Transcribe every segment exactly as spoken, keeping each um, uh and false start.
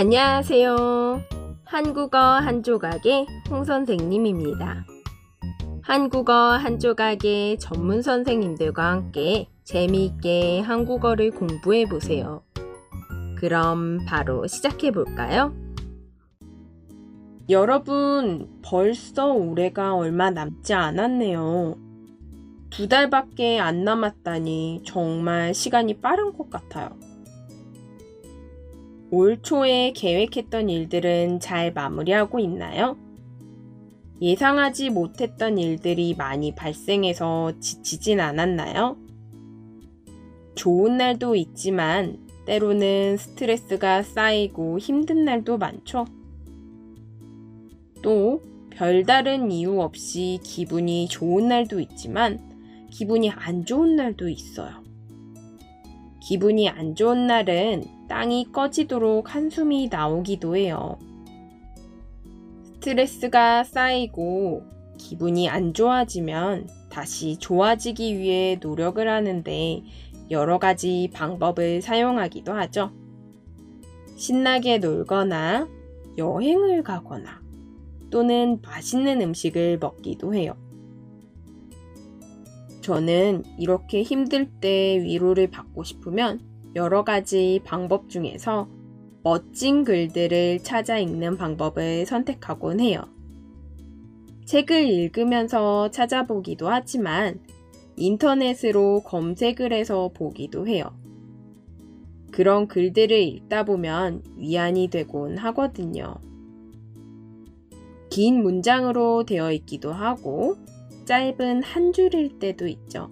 안녕하세요. 한국어 한 조각의 홍선생님입니다. 한국어 한 조각의 전문 선생님들과 함께 재미있게 한국어를 공부해보세요. 그럼 바로 시작해볼까요? 여러분, 벌써 올해가 얼마 남지 않았네요. 두 달밖에 안 남았다니 정말 시간이 빠른 것 같아요. 올 초에 계획했던 일들은 잘 마무리하고 있나요? 예상하지 못했던 일들이 많이 발생해서 지치진 않았나요? 좋은 날도 있지만 때로는 스트레스가 쌓이고 힘든 날도 많죠. 또 별다른 이유 없이 기분이 좋은 날도 있지만 기분이 안 좋은 날도 있어요. 기분이 안 좋은 날은 땅이 꺼지도록 한숨이 나오기도 해요. 스트레스가 쌓이고 기분이 안 좋아지면 다시 좋아지기 위해 노력을 하는데 여러 가지 방법을 사용하기도 하죠. 신나게 놀거나 여행을 가거나 또는 맛있는 음식을 먹기도 해요. 저는 이렇게 힘들 때 위로를 받고 싶으면 여러 가지 방법 중에서 멋진 글들을 찾아 읽는 방법을 선택하곤 해요. 책을 읽으면서 찾아보기도 하지만 인터넷으로 검색을 해서 보기도 해요. 그런 글들을 읽다 보면 위안이 되곤 하거든요. 긴 문장으로 되어 있기도 하고 짧은 한 줄일 때도 있죠.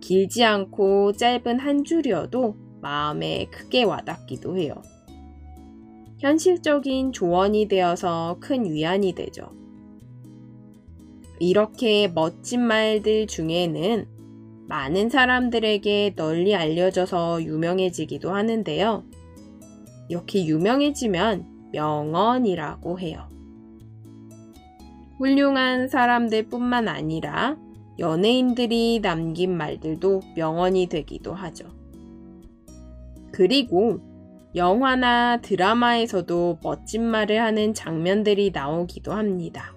길지 않고 짧은 한 줄이어도 마음에 크게 와닿기도 해요. 현실적인 조언이 되어서 큰 위안이 되죠. 이렇게 멋진 말들 중에는 많은 사람들에게 널리 알려져서 유명해지기도 하는데요. 이렇게 유명해지면 명언이라고 해요. 훌륭한 사람들 뿐만 아니라 연예인들이 남긴 말들도 명언이 되기도 하죠. 그리고 영화나 드라마에서도 멋진 말을 하는 장면들이 나오기도 합니다.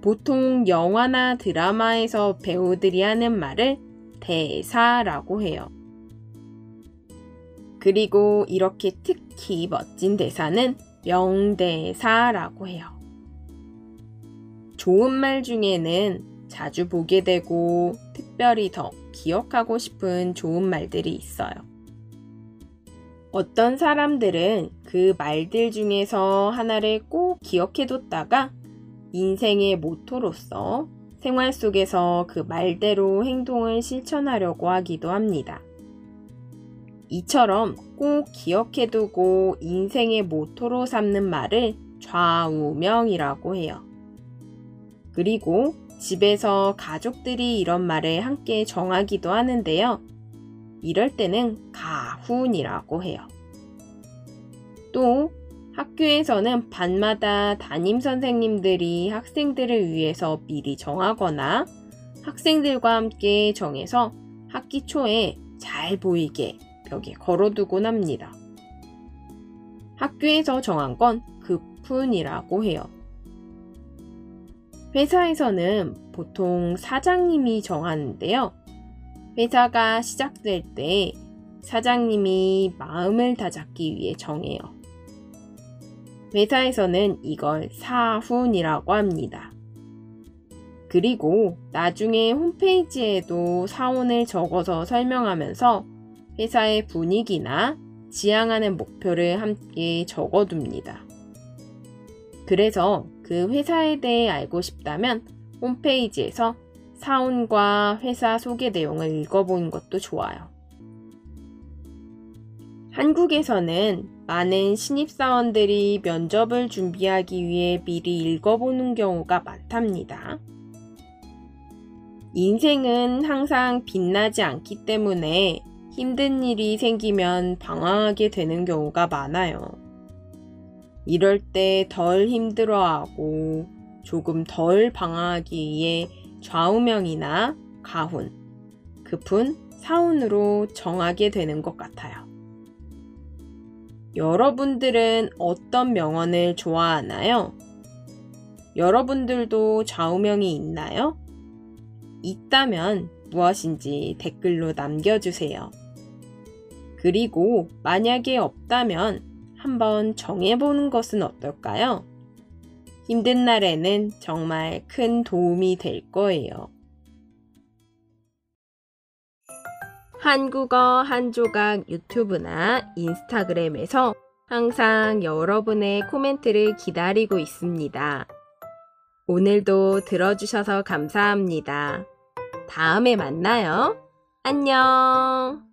보통 영화나 드라마에서 배우들이 하는 말을 대사라고 해요. 그리고 이렇게 특히 멋진 대사는 명대사라고 해요. 좋은 말 중에는 자주 보게 되고 특별히 더 기억하고 싶은 좋은 말들이 있어요. 어떤 사람들은 그 말들 중에서 하나를 꼭 기억해뒀다가 인생의 모토로서 생활 속에서 그 말대로 행동을 실천하려고 하기도 합니다. 이처럼 꼭 기억해두고 인생의 모토로 삼는 말을 좌우명이라고 해요. 그리고 집에서 가족들이 이런 말을 함께 정하기도 하는데요. 이럴 때는 가훈이라고 해요. 또 학교에서는 반마다 담임선생님들이 학생들을 위해서 미리 정하거나 학생들과 함께 정해서 학기 초에 잘 보이게 벽에 걸어두곤 합니다. 학교에서 정한 건 급훈이라고 해요. 회사에서는 보통 사장님이 정하는데요. 회사가 시작될 때 사장님이 마음을 다잡기 위해 정해요. 회사에서는 이걸 사훈이라고 합니다. 그리고 나중에 홈페이지에도 사훈을 적어서 설명하면서 회사의 분위기나 지향하는 목표를 함께 적어둡니다. 그래서 그 회사에 대해 알고 싶다면 홈페이지에서 사훈과 회사 소개 내용을 읽어보는 것도 좋아요. 한국에서는 많은 신입사원들이 면접을 준비하기 위해 미리 읽어보는 경우가 많답니다. 인생은 항상 빛나지 않기 때문에 힘든 일이 생기면 방황하게 되는 경우가 많아요. 이럴 때 덜 힘들어하고 조금 덜 방황하기 위해 좌우명이나 가훈, 급훈, 사훈으로 정하게 되는 것 같아요. 여러분들은 어떤 명언을 좋아하나요? 여러분들도 좌우명이 있나요? 있다면 무엇인지 댓글로 남겨주세요. 그리고 만약에 없다면 한번 정해보는 것은 어떨까요? 힘든 날에는 정말 큰 도움이 될 거예요. 한국어 한 조각 유튜브나 인스타그램에서 항상 여러분의 코멘트를 기다리고 있습니다. 오늘도 들어주셔서 감사합니다. 다음에 만나요. 안녕!